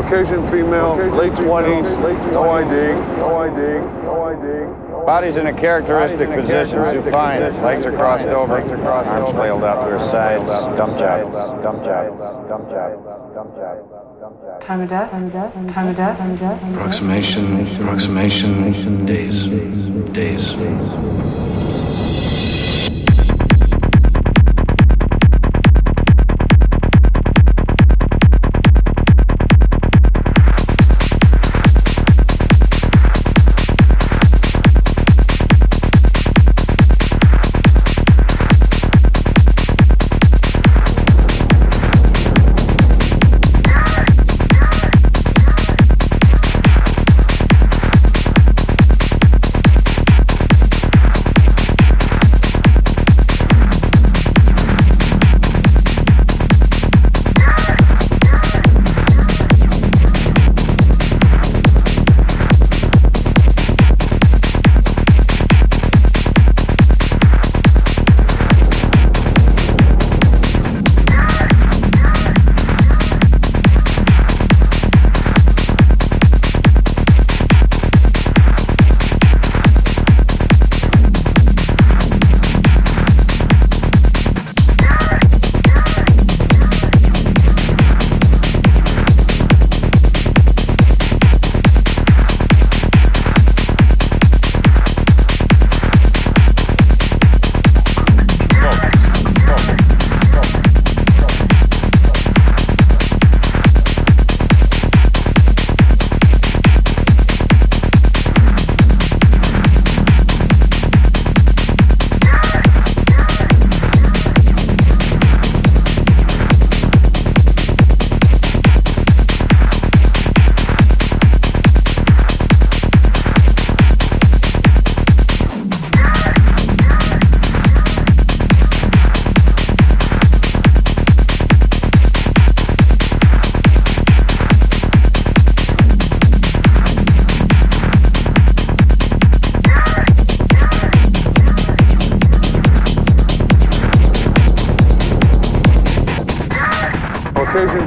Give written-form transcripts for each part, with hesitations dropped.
Caucasian female, late 20s, no ID, no ID, no ID. Body's in a characteristic position, supine, legs are crossed over, arms flailed out to her sides, dump job, dump job, dump job, dump job. Time of death, time of death, time of death. Approximation, days. Caucasian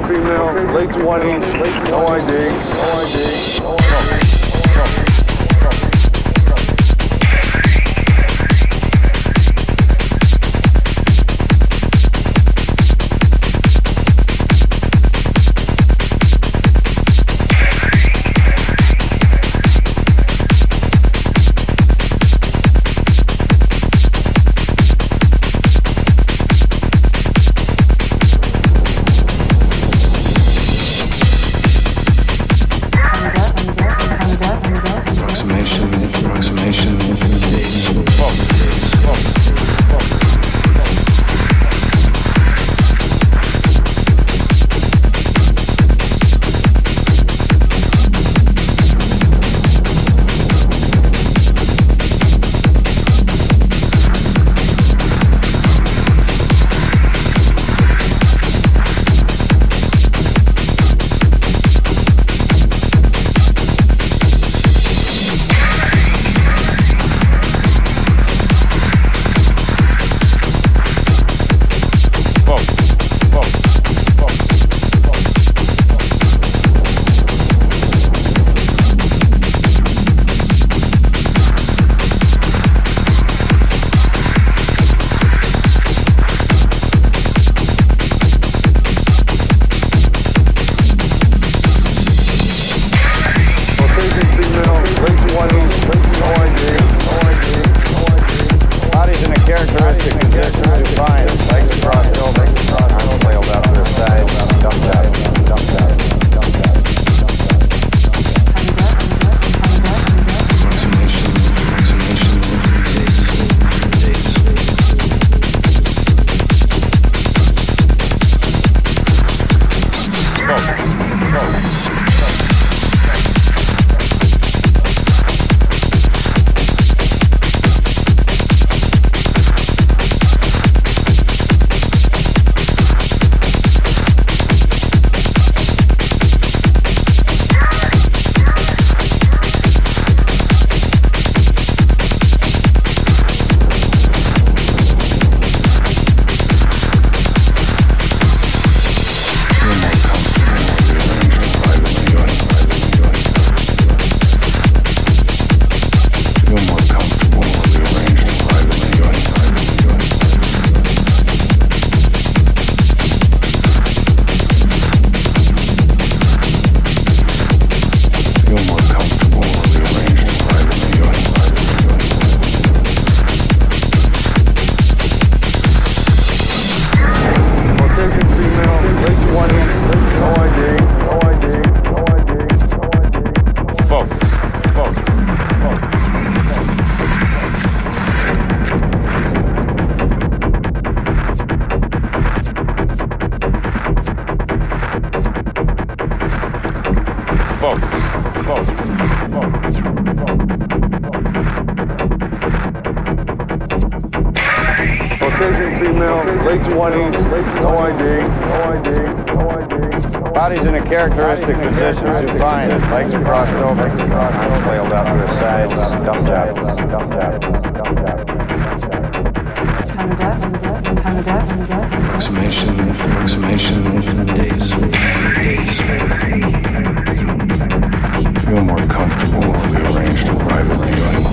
female, late 20s, no ID, no ID. Caucasian female, late 20s, no ID. Body's in a characteristic position, supine, legs are crossed over, arms flailed out to the sides, dumped out. Canada. Approximation, days. Feel more comfortable if we arranged a private viewing.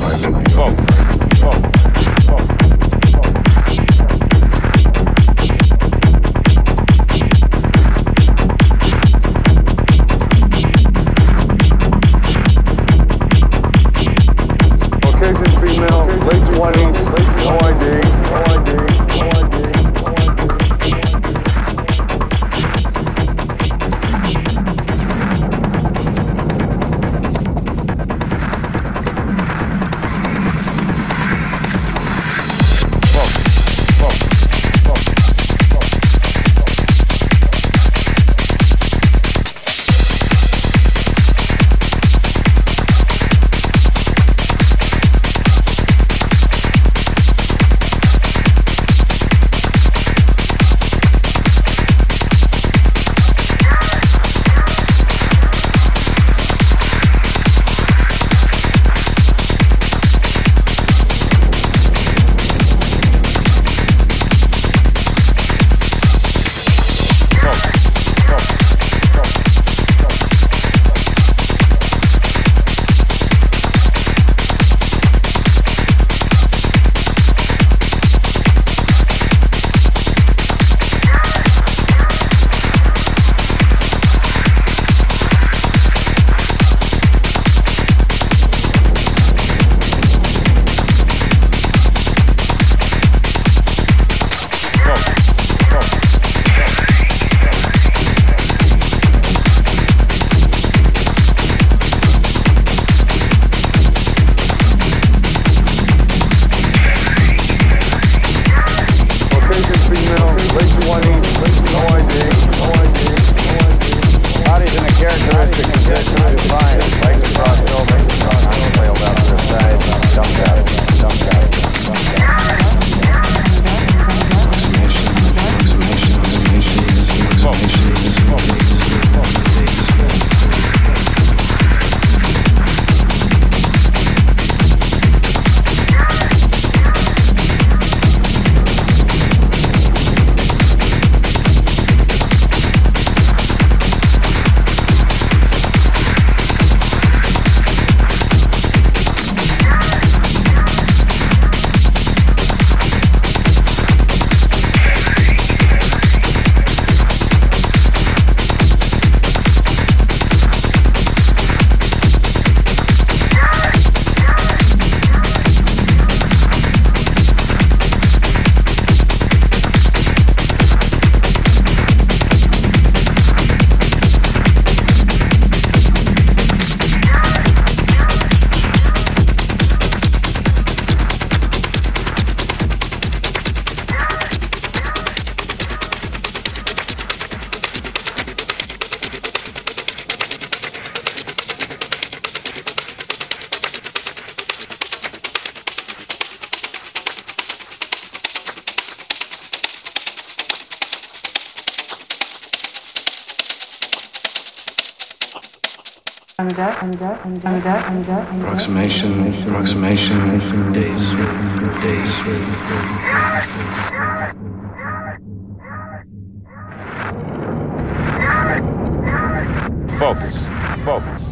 Approximation, days. Focus.